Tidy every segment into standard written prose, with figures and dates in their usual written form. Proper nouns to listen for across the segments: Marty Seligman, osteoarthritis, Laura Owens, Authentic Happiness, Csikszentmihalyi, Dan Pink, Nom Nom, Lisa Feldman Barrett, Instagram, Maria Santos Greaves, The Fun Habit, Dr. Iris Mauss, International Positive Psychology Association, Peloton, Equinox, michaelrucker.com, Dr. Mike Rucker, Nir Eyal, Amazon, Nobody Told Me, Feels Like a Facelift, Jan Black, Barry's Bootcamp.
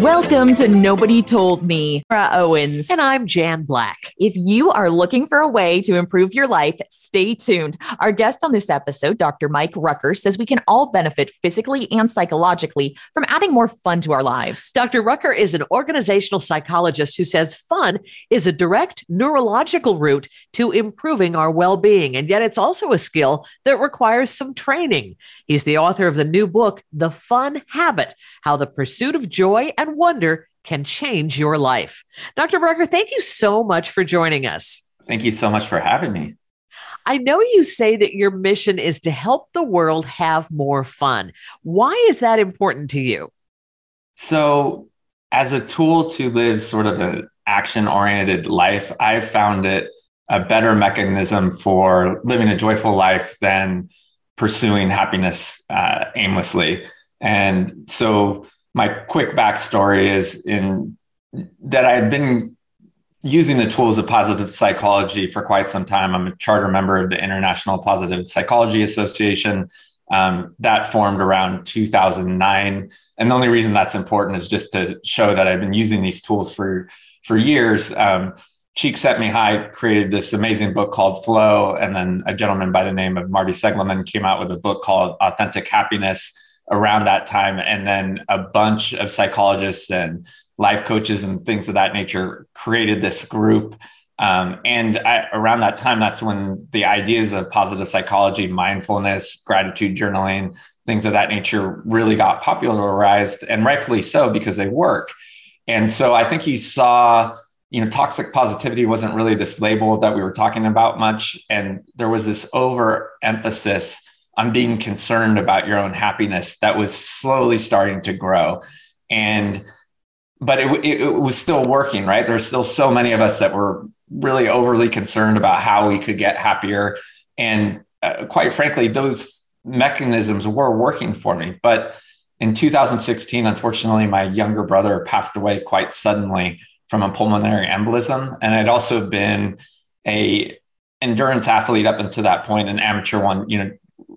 Welcome to Nobody Told Me. Laura Owens. And I'm Jan Black. If you are looking for a way to improve your life, stay tuned. Our guest on this episode, Dr. Mike Rucker, says we can all benefit physically and psychologically from adding more fun to our lives. Dr. Rucker is an organizational psychologist who says fun is a direct neurological route to improving our well-being. And yet it's also a skill that requires some training. He's the author of the new book, The Fun Habit, How the Pursuit of Joy and Wonder can change your life. Dr. Rucker, thank you so much for joining us. Thank you so much for having me. I know you say that your mission is to help the world have more fun. Why is that important to you? So, as a tool to live sort of an action-oriented life, I found it a better mechanism for living a joyful life than pursuing happiness aimlessly. And so, my quick backstory is in that I had been using the tools of positive psychology for quite some time. I'm a charter member of the International Positive Psychology Association that formed around 2009. And the only reason that's important is just to show that I've been using these tools for years. Csikszentmihalyi created this amazing book called Flow. And then a gentleman by the name of Marty Seligman came out with a book called Authentic Happiness around that time. And then a bunch of psychologists and life coaches and things of that nature created this group. Around that time, that's when the ideas of positive psychology, mindfulness, gratitude journaling, things of that nature really got popularized, and rightfully so, because they work. And so I think you saw, toxic positivity wasn't really this label that we were talking about much. And there was this overemphasis on being concerned about your own happiness that was slowly starting to grow. But it was still working, right? There's still so many of us that were really overly concerned about how we could get happier. And quite frankly, those mechanisms were working for me. But in 2016, unfortunately, my younger brother passed away quite suddenly from a pulmonary embolism. And I'd also been an endurance athlete up until that point, an amateur one,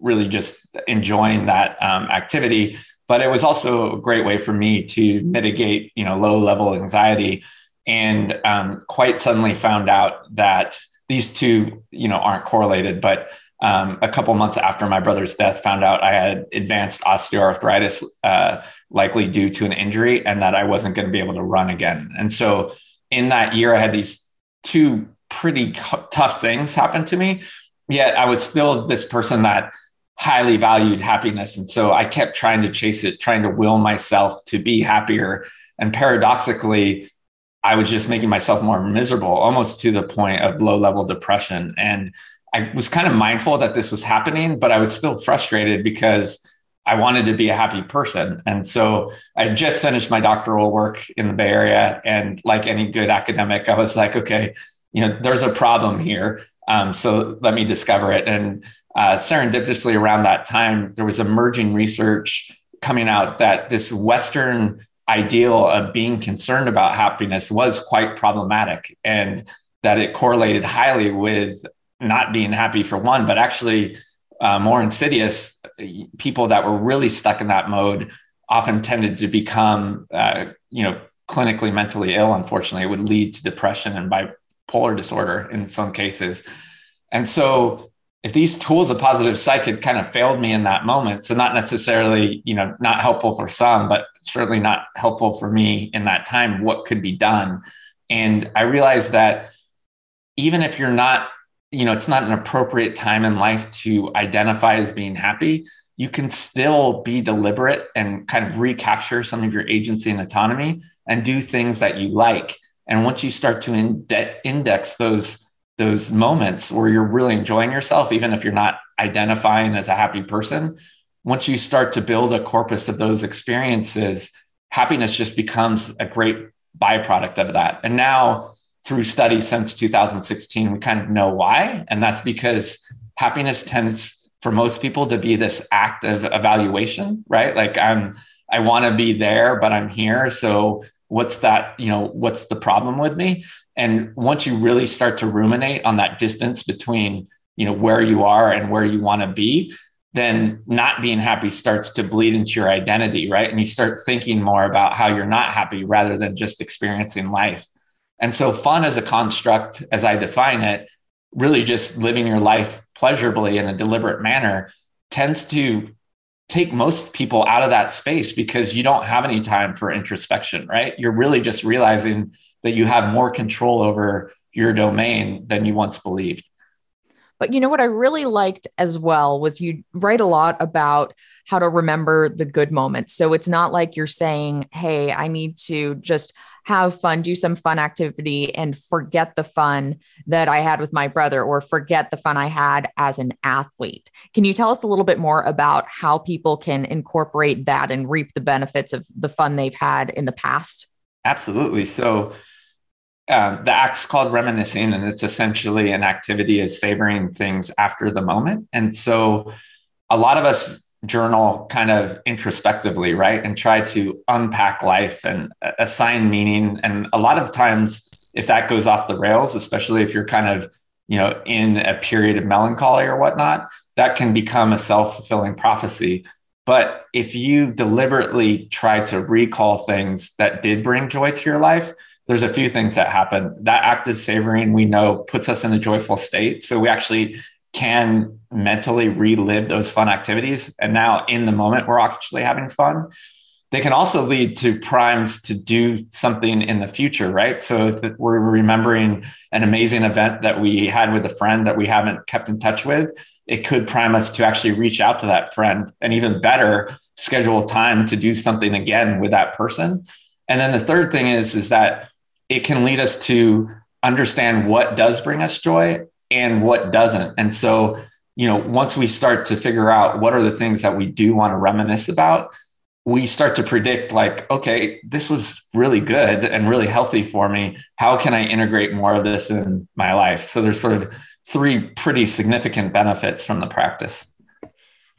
really just enjoying that activity. But it was also a great way for me to mitigate, low level anxiety, and quite suddenly found out that these two, aren't correlated. But a couple months after my brother's death, found out I had advanced osteoarthritis, likely due to an injury, and that I wasn't going to be able to run again. And so in that year, I had these two pretty tough things happen to me. Yet I was still this person that highly valued happiness. And so I kept trying to chase it, trying to will myself to be happier. And paradoxically, I was just making myself more miserable, almost to the point of low-level depression. And I was kind of mindful that this was happening, but I was still frustrated because I wanted to be a happy person. And so I just finished my doctoral work in the Bay Area. And like any good academic, I was like, okay, there's a problem here. So let me discover it. And serendipitously around that time, there was emerging research coming out that this Western ideal of being concerned about happiness was quite problematic, and that it correlated highly with not being happy for one, but actually more insidious, people that were really stuck in that mode often tended to become, clinically mentally ill. Unfortunately, it would lead to depression and bipolar disorder in some cases. And so if these tools of positive psych had kind of failed me in that moment, so not necessarily, not helpful for some, but certainly not helpful for me in that time, what could be done? And I realized that even if you're not, it's not an appropriate time in life to identify as being happy, you can still be deliberate and kind of recapture some of your agency and autonomy and do things that you like. And once you start to index those those moments where you're really enjoying yourself, even if you're not identifying as a happy person, once you start to build a corpus of those experiences, happiness just becomes a great byproduct of that. And now through studies since 2016, we kind of know why. And that's because happiness tends for most people to be this act of evaluation, right? Like I want to be there, but I'm here. So what's that, you know, what's the problem with me? And once you really start to ruminate on that distance between, you know, where you are and where you want to be, then not being happy starts to bleed into your identity, right? And you start thinking more about how you're not happy rather than just experiencing life. And so fun as a construct, as I define it, really just living your life pleasurably in a deliberate manner tends to take most people out of that space because you don't have any time for introspection, right? You're really just realizing that you have more control over your domain than you once believed. But you know what I really liked as well was you write a lot about how to remember the good moments. So it's not like you're saying, hey, I need to just have fun, do some fun activity and forget the fun that I had with my brother or forget the fun I had as an athlete. Can you tell us a little bit more about how people can incorporate that and reap the benefits of the fun they've had in the past? Absolutely. So the act's called reminiscing, and it's essentially an activity of savoring things after the moment. And so a lot of us journal kind of introspectively, right? And try to unpack life and assign meaning. And a lot of times if that goes off the rails, especially if you're kind of, you know, in a period of melancholy or whatnot, that can become a self-fulfilling prophecy. But if you deliberately try to recall things that did bring joy to your life, there's a few things that happen. That active savoring, we know, puts us in a joyful state. So we actually can mentally relive those fun activities. And now in the moment, we're actually having fun. They can also lead to primes to do something in the future, right? So if we're remembering an amazing event that we had with a friend that we haven't kept in touch with, it could prime us to actually reach out to that friend and even better, schedule time to do something again with that person. And then the third thing is that it can lead us to understand what does bring us joy and what doesn't. And so, you know, once we start to figure out what are the things that we do want to reminisce about, we start to predict like, okay, this was really good and really healthy for me. How can I integrate more of this in my life? So there's sort of three pretty significant benefits from the practice.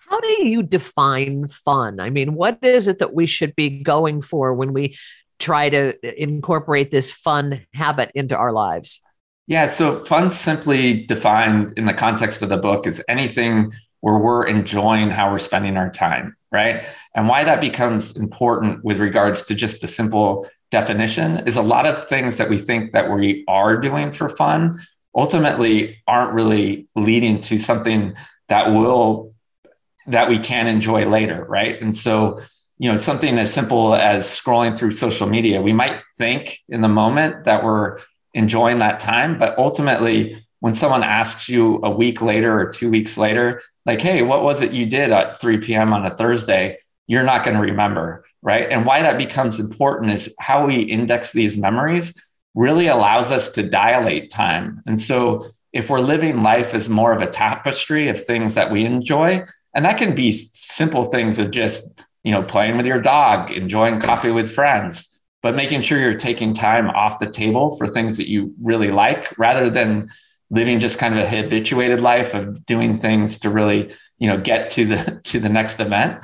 How do you define fun? I mean, what is it that we should be going for when we try to incorporate this fun habit into our lives? Yeah, so fun simply defined in the context of the book is anything where we're enjoying how we're spending our time, right? And why that becomes important with regards to just the simple definition is a lot of things that we think that we are doing for fun ultimately aren't really leading to something that we can enjoy later, right? And so, you know, something as simple as scrolling through social media, we might think in the moment that we're enjoying that time, but ultimately, when someone asks you a week later or 2 weeks later, like, hey, what was it you did at 3 p.m. on a Thursday? You're not going to remember, right? And why that becomes important is how we index these memories really allows us to dilate time. And so if we're living life as more of a tapestry of things that we enjoy, and that can be simple things of just, you know, playing with your dog, enjoying coffee with friends, but making sure you're taking time off the table for things that you really like rather than living just kind of a habituated life of doing things to really, you know, get to the next event.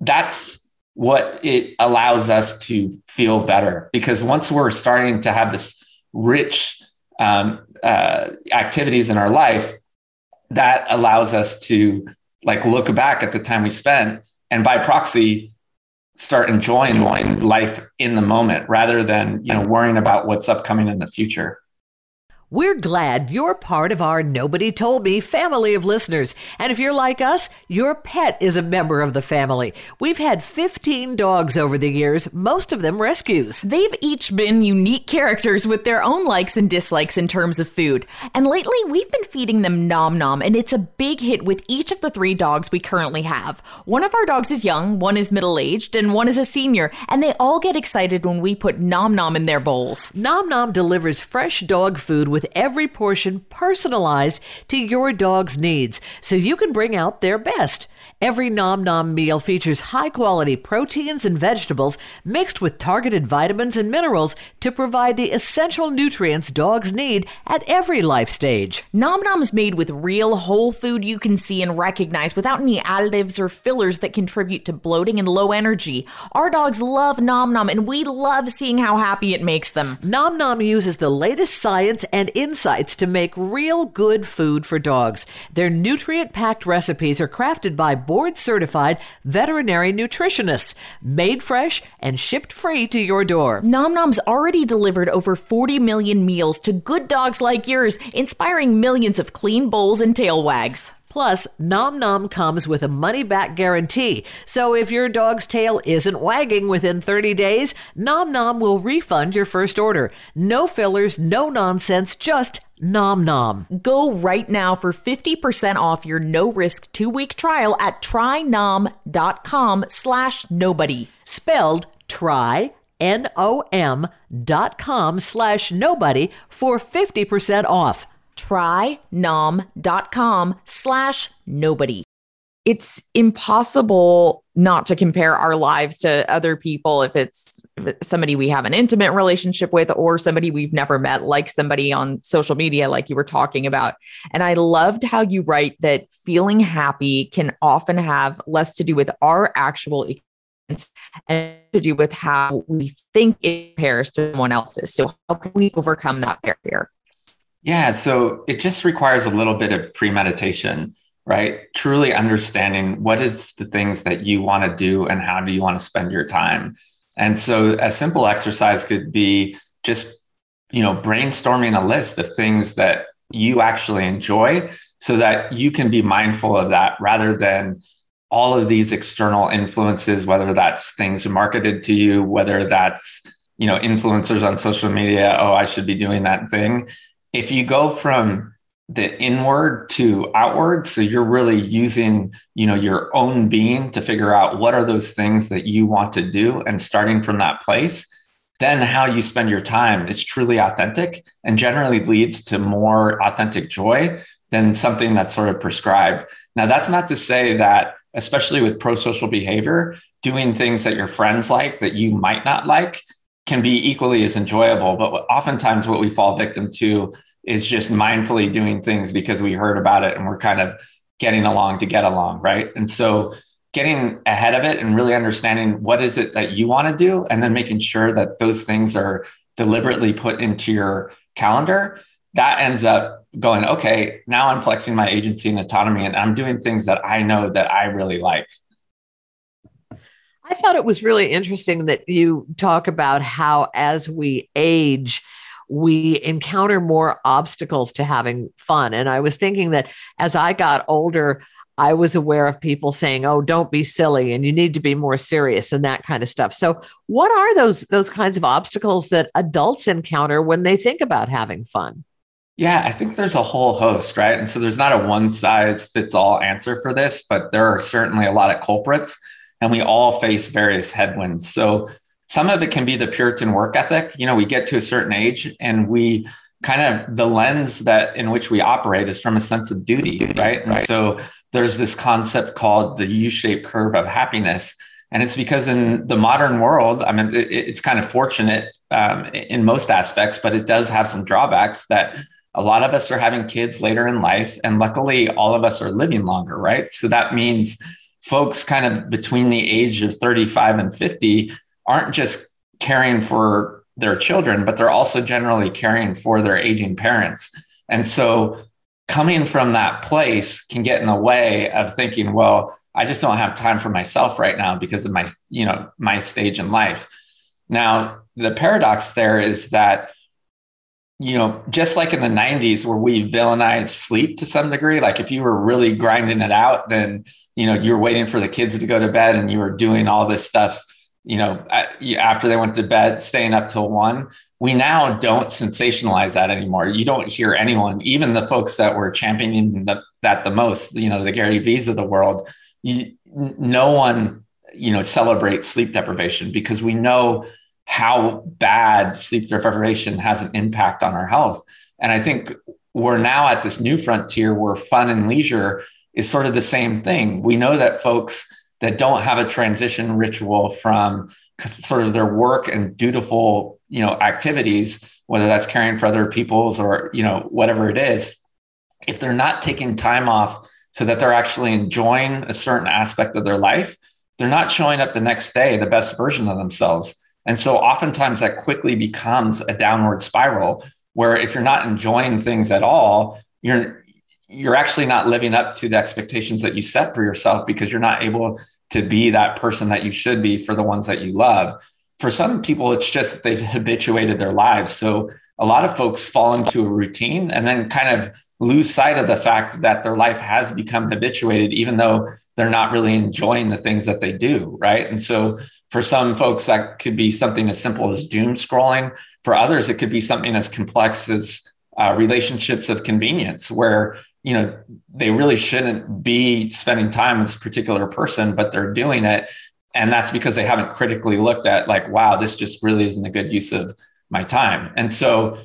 That's what it allows us to feel better, because once we're starting to have this rich activities in our life, that allows us to like look back at the time we spent and by proxy start enjoying life in the moment rather than, you know, worrying about what's upcoming in the future. We're glad you're part of our Nobody Told Me family of listeners. And if you're like us, your pet is a member of the family. We've had 15 dogs over the years, most of them rescues. They've each been unique characters with their own likes and dislikes in terms of food. And lately, we've been feeding them Nom Nom, and it's a big hit with each of the three dogs we currently have. One of our dogs is young, one is middle-aged, and one is a senior, and they all get excited when we put Nom Nom in their bowls. Nom Nom delivers fresh dog food with with every portion personalized to your dog's needs so you can bring out their best. Every Nom Nom meal features high-quality proteins and vegetables mixed with targeted vitamins and minerals to provide the essential nutrients dogs need at every life stage. Nom Nom's made with real whole food you can see and recognize without any additives or fillers that contribute to bloating and low energy. Our dogs love Nom Nom, and we love seeing how happy it makes them. Nom Nom uses the latest science and insights to make real good food for dogs. Their nutrient-packed recipes are crafted by board-certified veterinary nutritionists, made fresh and shipped free to your door. Nom Nom's already delivered over 40 million meals to good dogs like yours, inspiring millions of clean bowls and tail wags. Plus, Nom Nom comes with a money-back guarantee. So if your dog's tail isn't wagging within 30 days, Nom Nom will refund your first order. No fillers, no nonsense, just Nom Nom. Go right now for 50% off your no-risk 2-week trial at trynom.com/nobody. Spelled try, NOM.com/nobody for 50% off. trynom.com/nobody. It's impossible not to compare our lives to other people if it's somebody we have an intimate relationship with or somebody we've never met, like somebody on social media, like you were talking about. And I loved how you write that feeling happy can often have less to do with our actual experience and to do with how we think it compares to someone else's. So how can we overcome that barrier? Yeah, so it just requires a little bit of premeditation, right? Truly understanding what is the things that you want to do and how do you want to spend your time. And so a simple exercise could be just, brainstorming a list of things that you actually enjoy so that you can be mindful of that rather than all of these external influences, whether that's things marketed to you, whether that's, influencers on social media, oh, I should be doing that thing. If you go from the inward to outward, so you're really using, your own being to figure out what are those things that you want to do and starting from that place, then how you spend your time is truly authentic and generally leads to more authentic joy than something that's sort of prescribed. Now, that's not to say that, especially with pro-social behavior, doing things that your friends like that you might not like can be equally as enjoyable. But oftentimes what we fall victim to is just mindfully doing things because we heard about it and we're kind of getting along to get along, right? And so getting ahead of it and really understanding what is it that you want to do and then making sure that those things are deliberately put into your calendar, that ends up going, okay, now I'm flexing my agency and autonomy and I'm doing things that I know that I really like. I thought it was really interesting that you talk about how as we age, we encounter more obstacles to having fun. And I was thinking that as I got older, I was aware of people saying, oh, don't be silly and you need to be more serious and that kind of stuff. So what are those kinds of obstacles that adults encounter when they think about having fun? Yeah, I think there's a whole host, right? And so there's not a one size fits all answer for this, but there are certainly a lot of culprits. And we all face various headwinds. So some of it can be the Puritan work ethic. We get to a certain age and we kind of the lens that in which we operate is from a sense of duty, right? And so there's this concept called the U-shaped curve of happiness. And it's because in the modern world, I mean, it's kind of fortunate in most aspects, but it does have some drawbacks that a lot of us are having kids later in life. And luckily, all of us are living longer, right? So that means folks kind of between the age of 35 and 50 aren't just caring for their children, but they're also generally caring for their aging parents. And so coming from that place can get in the way of thinking, well, I just don't have time for myself right now because of my, my stage in life. Now, the paradox there is that, just like in the 90s where we villainized sleep to some degree, like if you were really grinding it out, then, you're waiting for the kids to go to bed and you were doing all this stuff, after they went to bed, staying up till 1. We now don't sensationalize that anymore. You don't hear anyone, even the folks that were championing that the most, the Gary V's of the world, no one, celebrates sleep deprivation because we know how bad sleep deprivation has an impact on our health. And I think we're now at this new frontier where fun and leisure is sort of the same thing. We know that folks that don't have a transition ritual from sort of their work and dutiful, activities, whether that's caring for other people's or, whatever it is, if they're not taking time off so that they're actually enjoying a certain aspect of their life, they're not showing up the next day the best version of themselves. And so oftentimes that quickly becomes a downward spiral where if you're not enjoying things at all, you're actually not living up to the expectations that you set for yourself because you're not able to be that person that you should be for the ones that you love. For some people, it's just that they've habituated their lives. So a lot of folks fall into a routine and then kind of lose sight of the fact that their life has become habituated, even though they're not really enjoying the things that they do, right? And so for some folks, that could be something as simple as doom scrolling. For others, it could be something as complex as relationships of convenience, where they really shouldn't be spending time with this particular person, but they're doing it. And that's because they haven't critically looked at like, wow, this just really isn't a good use of my time. And so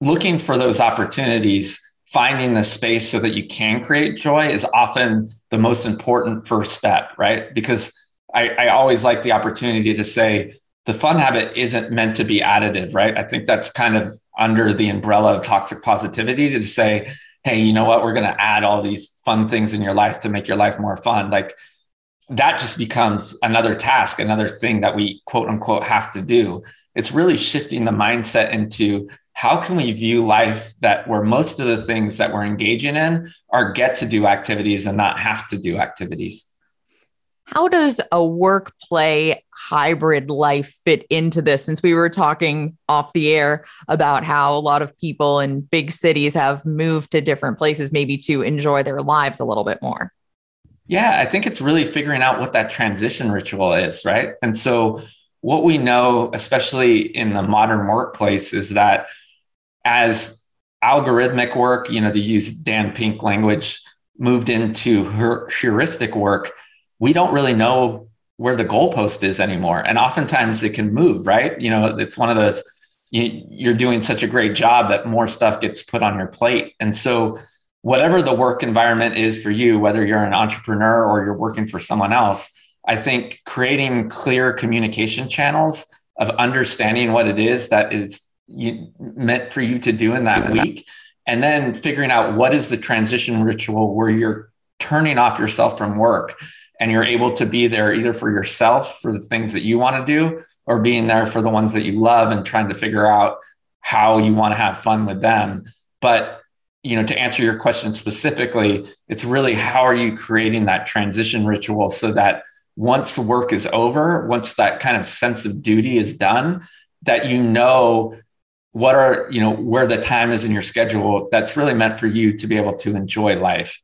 looking for those opportunities, finding the space so that you can create joy is often the most important first step, right? Because I always like the opportunity to say the fun habit isn't meant to be additive, right? I think that's kind of under the umbrella of toxic positivity to say, hey, you know what? We're going to add all these fun things in your life to make your life more fun. Like that just becomes another task, another thing that we quote unquote have to do. It's really shifting the mindset into how can we view life that where most of the things that we're engaging in are get to do activities and not have to do activities. How does a work play hybrid life fit into this? Since we were talking off the air about how a lot of people in big cities have moved to different places, maybe to enjoy their lives a little bit more. Yeah, I think it's really figuring out what that transition ritual is, right? And so what we know, especially in the modern workplace, is that as algorithmic work, to use Dan Pink language, moved into heuristic work, we don't really know where the goalpost is anymore. And oftentimes it can move, right? It's one of those, you're doing such a great job that more stuff gets put on your plate. And so whatever the work environment is for you, whether you're an entrepreneur or you're working for someone else, I think creating clear communication channels of understanding what it is that is meant for you to do in that week, and then figuring out what is the transition ritual where you're turning off yourself from work and you're able to be there either for yourself, for the things that you want to do, or being there for the ones that you love and trying to figure out how you want to have fun with them. But, to answer your question specifically, it's really how are you creating that transition ritual so that once work is over, once that kind of sense of duty is done, that what are, where the time is in your schedule that's really meant for you to be able to enjoy life.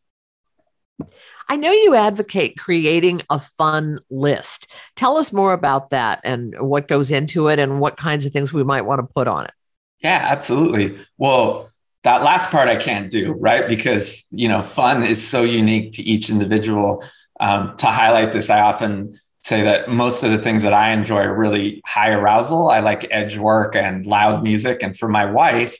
I know you advocate creating a fun list. Tell us more about that and what goes into it and what kinds of things we might want to put on it. Yeah, absolutely. Well, that last part I can't do, right? Because, fun is so unique to each individual. To highlight this, I often say that most of the things that I enjoy are really high arousal. I like edge work and loud music. And for my wife,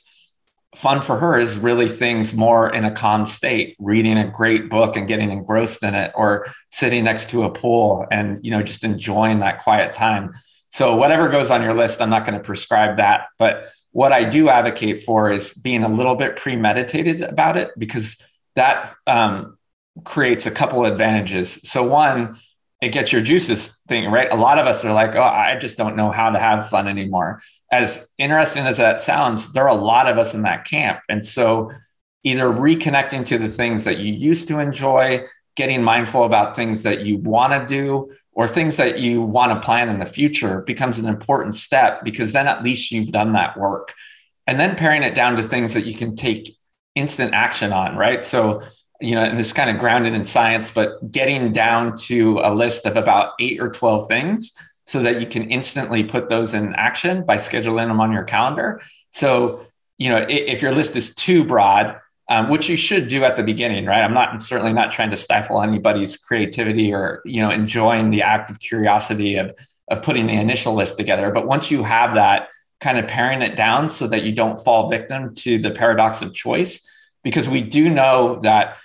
fun for her is really things more in a calm state, reading a great book and getting engrossed in it, or sitting next to a pool and, just enjoying that quiet time. So whatever goes on your list, I'm not going to prescribe that. But what I do advocate for is being a little bit premeditated about it, because that creates a couple advantages. So one, it gets your juices thing, right? A lot of us are like, oh, I just don't know how to have fun anymore. As interesting as that sounds, there are a lot of us in that camp. And so either reconnecting to the things that you used to enjoy, getting mindful about things that you want to do or things that you want to plan in the future becomes an important step, because then at least you've done that work. And then pairing it down to things that you can take instant action on, right? So and this is kind of grounded in science, but getting down to a list of about 8 or 12 things so that you can instantly put those in action by scheduling them on your calendar. So, if your list is too broad, which you should do at the beginning, right? I'm certainly not trying to stifle anybody's creativity or, enjoying the act of curiosity of putting the initial list together. But once you have that kind of paring it down so that you don't fall victim to the paradox of choice, because we do know that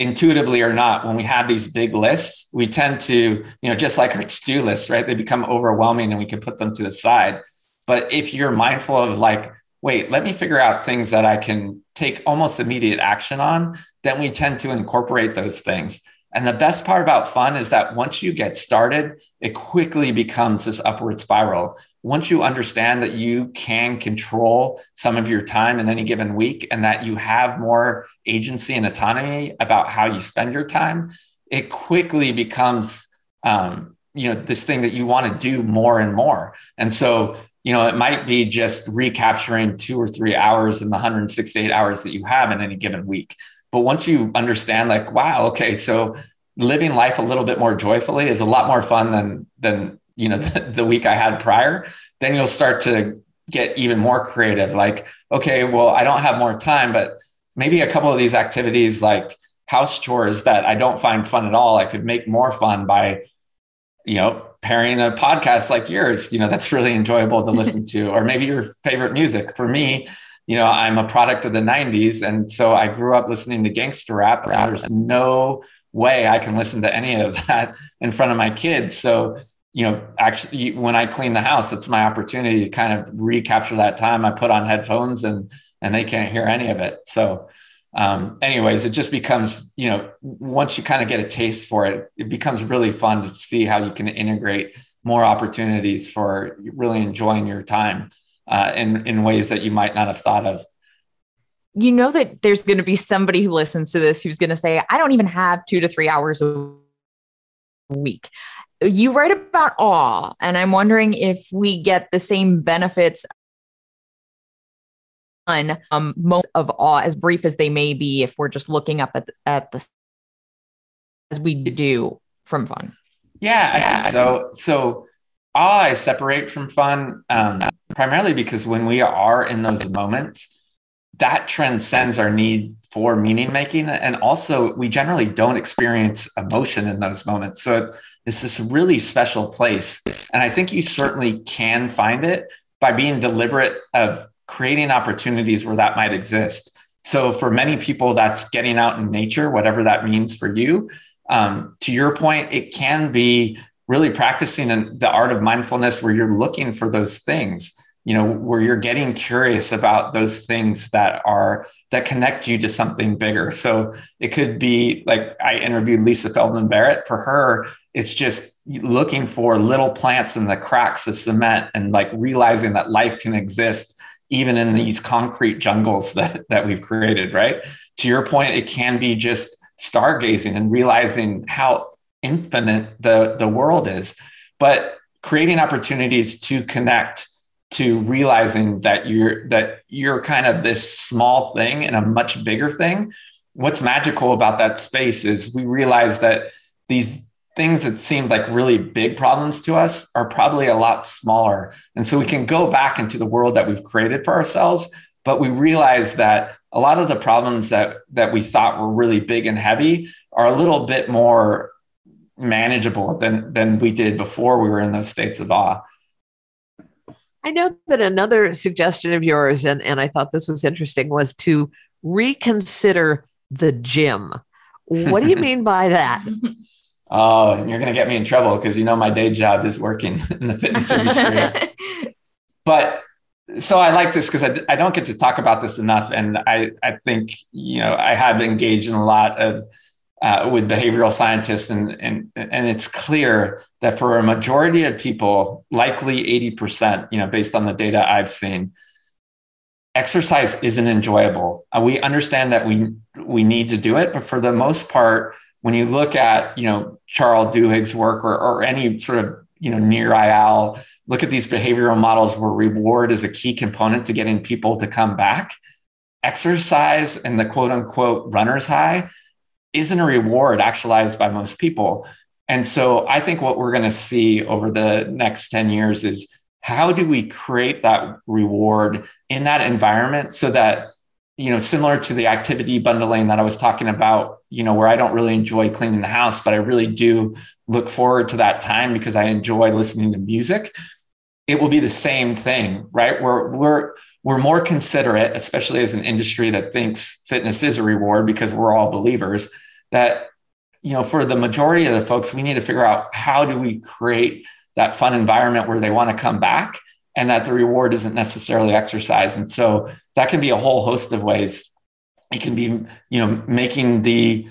intuitively or not, when we have these big lists, we tend to, you know, just like our to-do lists, right? They become overwhelming and we can put them to the side. But if you're mindful of like, wait, let me figure out things that I can take almost immediate action on, then we tend to incorporate those things. And the best part about fun is that once you get started, it quickly becomes this upward spiral. Once you understand that you can control some of your time in any given week and that you have more agency and autonomy about how you spend your time, it quickly becomes, you know, this thing that you want to do more and more. And so, you know, it might be just recapturing 2 or 3 hours in the 168 hours that you have in any given week. But once you understand like, wow, okay, so living life a little bit more joyfully is a lot more fun than you know, the week I had prior, then you'll start to get even more creative. Like, okay, well, I don't have more time, but maybe a couple of these activities like house chores that I don't find fun at all, I could make more fun by, you know, pairing a podcast like yours, you know, that's really enjoyable to listen to, or maybe your favorite music. For me, you know, I'm a product of the 90s. And so I grew up listening to gangster rap. There's no way I can listen to any of that in front of my kids. So, you know, actually, when I clean the house, it's my opportunity to kind of recapture that time. I put on headphones and they can't hear any of it. So anyways, it just becomes, you know, once you kind of get a taste for it, it becomes really fun to see how you can integrate more opportunities for really enjoying your time in ways that you might not have thought of. You know that there's going to be somebody who listens to this who's going to say, I don't even have 2 to 3 hours a week. You write about awe, and I'm wondering if we get the same benefits on moments of awe, as brief as they may be, if we're just looking up at the as we do from fun. Yeah, I think so. So awe I separate from fun primarily because when we are in those moments, that transcends our need for meaning making. And also we generally don't experience emotion in those moments. So it's this really special place. And I think you certainly can find it by being deliberate of creating opportunities where that might exist. So for many people, that's getting out in nature, whatever that means for you. To your point, it can be really practicing the art of mindfulness where you're looking for those things, you know, where you're getting curious about those things that connect you to something bigger. So it could be like I interviewed Lisa Feldman Barrett. For her, it's just looking for little plants in the cracks of cement and like realizing that life can exist even in these concrete jungles that we've created, right? To your point, it can be just stargazing and realizing how infinite the world is, but creating opportunities to connect to realizing that you're kind of this small thing and a much bigger thing. What's magical about that space is we realize that these things that seemed like really big problems to us are probably a lot smaller. And so we can go back into the world that we've created for ourselves, but we realize that a lot of the problems that we thought were really big and heavy are a little bit more manageable than we did before we were in those states of awe. I know that another suggestion of yours, and I thought this was interesting, was to reconsider the gym. What do you mean by that? Oh, and you're going to get me in trouble because, you know, my day job is working in the fitness industry. But so I like this because I don't get to talk about this enough. And I think, you know, I have engaged in a lot of with behavioral scientists and it's clear that for a majority of people, likely 80%, you know, based on the data I've seen, exercise isn't enjoyable. We understand that we need to do it, but for the most part, when you look at, you know, Charles Duhigg's work or any sort of, you know, Nir Eyal, look at these behavioral models where reward is a key component to getting people to come back. Exercise and the quote unquote runner's high isn't a reward actualized by most people. And so I think what we're going to see over the next 10 years is how do we create that reward in that environment so that, you know, similar to the activity bundling that I was talking about, you know, where I don't really enjoy cleaning the house, but I really do look forward to that time because I enjoy listening to music. it will be the same thing, right? We're more considerate, especially as an industry that thinks fitness is a reward, because we're all believers that, you know, for the majority of the folks, we need to figure out how do we create that fun environment where they want to come back and that the reward isn't necessarily exercise. And so that can be a whole host of ways. It can be, you know, making the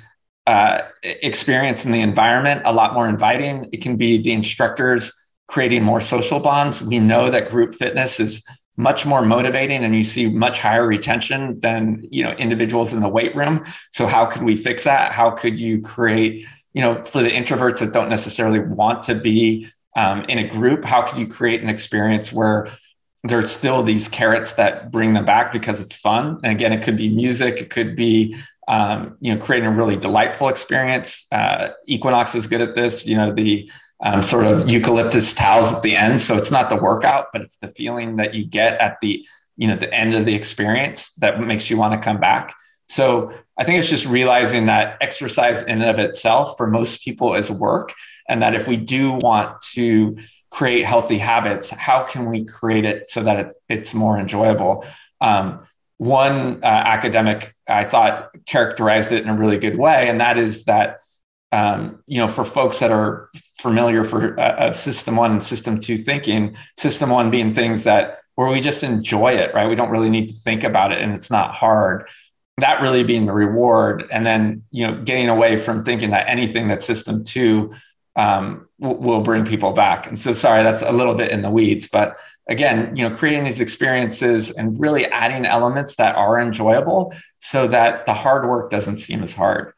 experience in the environment a lot more inviting. It can be the instructors creating more social bonds. We know that group fitness is much more motivating and you see much higher retention than, you know, individuals in the weight room. So how could we fix that? How could you create, you know, for the introverts that don't necessarily want to be in a group, how could you create an experience where there's still these carrots that bring them back because it's fun? And again, it could be music. It could be, you know, creating a really delightful experience. Equinox is good at this, you know, the sort of eucalyptus towels at the end. So it's not the workout, but it's the feeling that you get at the, you know, the end of the experience that makes you want to come back. So I think it's just realizing that exercise in and of itself for most people is work. And that if we do want to create healthy habits, how can we create it so that it's more enjoyable? One academic, I thought, characterized it in a really good way. And that is that, you know, for folks that are familiar for system one and system two thinking, system one being things that where we just enjoy it, right? We don't really need to think about it and it's not hard. That really being the reward. And then, you know, getting away from thinking that anything that system two will bring people back. And so, sorry, that's a little bit in the weeds, but again, you know, creating these experiences and really adding elements that are enjoyable so that the hard work doesn't seem as hard.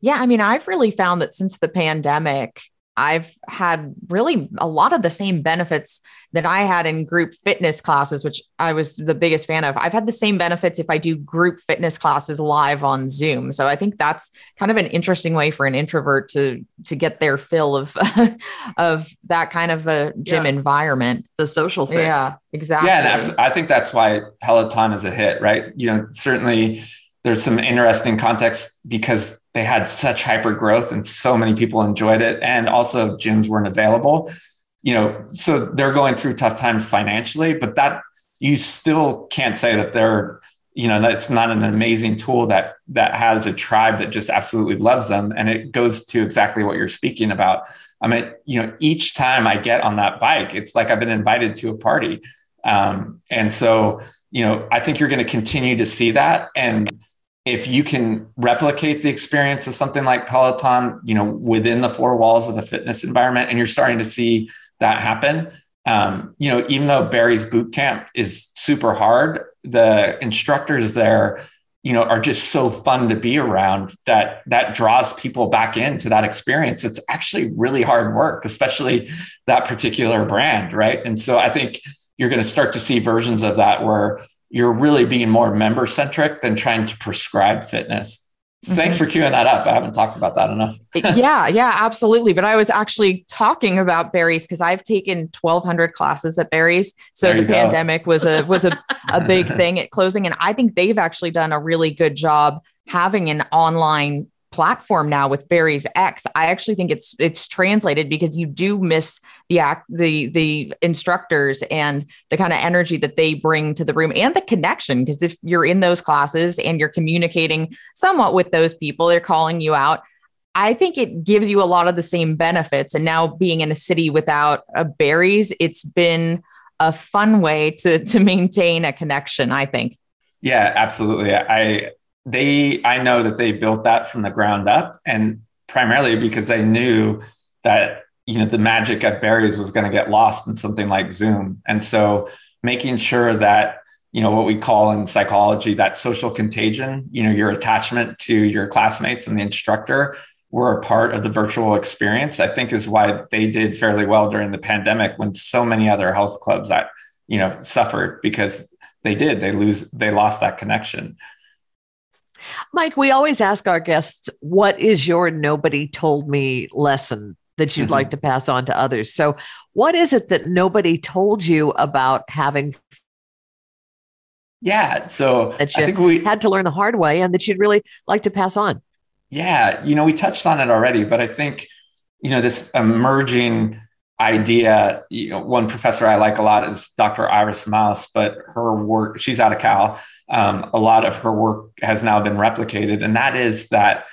Yeah. I mean, I've really found that since the pandemic, I've had really a lot of the same benefits that I had in group fitness classes, which I was the biggest fan of. I've had the same benefits if I do group fitness classes live on Zoom. So I think that's kind of an interesting way for an introvert to get their fill of that kind of a gym environment. The social fix. Yeah, exactly. Yeah, and I think that's why Peloton is a hit, right? You know, certainly there's some interesting context because they had such hyper growth and so many people enjoyed it. And also gyms weren't available, you know, so they're going through tough times financially, but that you still can't say that they're, you know, that's not an amazing tool that has a tribe that just absolutely loves them. And it goes to exactly what you're speaking about. I mean, you know, each time I get on that bike, it's like I've been invited to a party. And so, you know, I think you're going to continue to see that. And if you can replicate the experience of something like Peloton, you know, within the four walls of the fitness environment, and you're starting to see that happen, you know, even though Barry's Bootcamp is super hard, the instructors there, you know, are just so fun to be around that draws people back into that experience. It's actually really hard work, especially that particular brand, right? And so I think you're going to start to see versions of that where you're really being more member-centric than trying to prescribe fitness. Thanks for queuing that up. I haven't talked about that enough. Yeah, absolutely. But I was actually talking about Barry's because I've taken 1,200 classes at Barry's. So the pandemic was a big thing at closing. And I think they've actually done a really good job having an online platform now with Barry's X. I actually think it's translated because you do miss the instructors and the kind of energy that they bring to the room and the connection. Because if you're in those classes and you're communicating somewhat with those people, they're calling you out. I think it gives you a lot of the same benefits. And now being in a city without a Barry's, it's been a fun way to maintain a connection, I think. Yeah, absolutely. I know that they built that from the ground up, and primarily because they knew that, you know, the magic at Barry's was going to get lost in something like Zoom. And so making sure that, you know, what we call in psychology, that social contagion, you know, your attachment to your classmates and the instructor were a part of the virtual experience, I think is why they did fairly well during the pandemic when so many other health clubs that, you know, suffered because they lost that connection. Mike, we always ask our guests, what is your nobody told me lesson that you'd like to pass on to others? So what is it that nobody told you about having? Yeah. So that I think we had to learn the hard way and that you'd really like to pass on. Yeah. You know, we touched on it already, but I think, you know, this emerging idea, you know, one professor I like a lot is Dr. Iris Mauss, but her work, she's out of Cal. A lot of her work has now been replicated. And that is that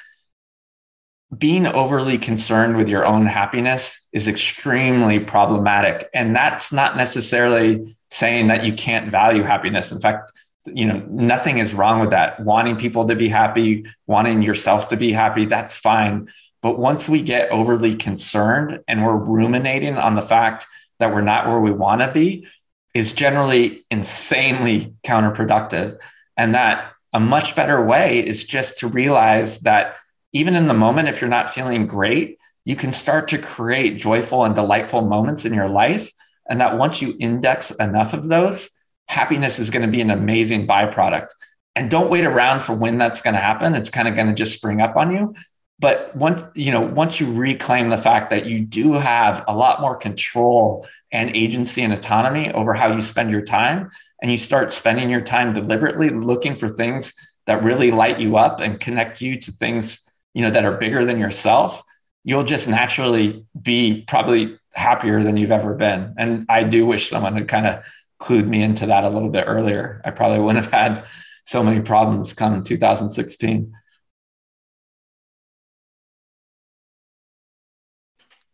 being overly concerned with your own happiness is extremely problematic. And that's not necessarily saying that you can't value happiness. In fact, you know, nothing is wrong with that. Wanting people to be happy, wanting yourself to be happy, that's fine. But once we get overly concerned and we're ruminating on the fact that we're not where we want to be, is generally insanely counterproductive. And that a much better way is just to realize that even in the moment, if you're not feeling great, you can start to create joyful and delightful moments in your life. And that once you index enough of those, happiness is going to be an amazing byproduct. And don't wait around for when that's going to happen. It's kind of going to just spring up on you. But once you reclaim the fact that you do have a lot more control and agency and autonomy over how you spend your time, and you start spending your time deliberately looking for things that really light you up and connect you to things, you know, that are bigger than yourself, you'll just naturally be probably happier than you've ever been. And I do wish someone had kind of clued me into that a little bit earlier. I probably wouldn't have had so many problems come 2016.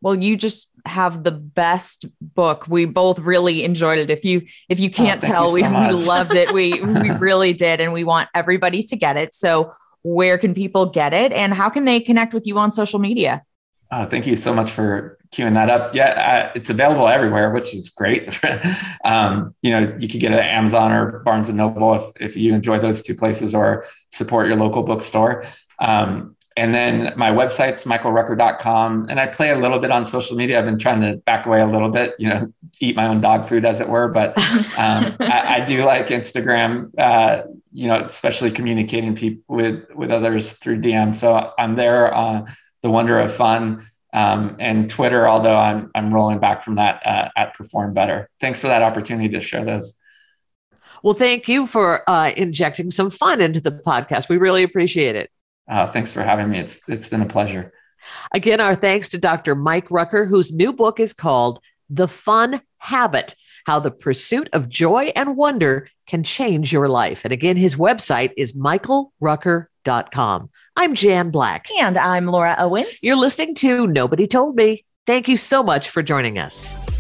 Well, you just have the best book. We both really enjoyed it. If you can't tell, we loved it. We really did. And we want everybody to get it. So where can people get it, and how can they connect with you on social media? Thank you so much for queuing that up. Yeah, it's available everywhere, which is great. You can get it at Amazon or Barnes and Noble if you enjoy those two places, or support your local bookstore. And then my website's michaelrucker.com. And I play a little bit on social media. I've been trying to back away a little bit, eat my own dog food, as it were. But I do like Instagram, especially communicating with others through DM. So I'm there on The Wonder of Fun, and Twitter, although I'm rolling back from that at Perform Better. Thanks for that opportunity to share those. Well, thank you for injecting some fun into the podcast. We really appreciate it. Thanks for having me. It's been a pleasure. Again, our thanks to Dr. Mike Rucker, whose new book is called The Fun Habit: How the Pursuit of Joy and Wonder Can Change Your Life. And again, his website is michaelrucker.com. I'm Jan Black. And I'm Laura Owens. You're listening to Nobody Told Me. Thank you so much for joining us.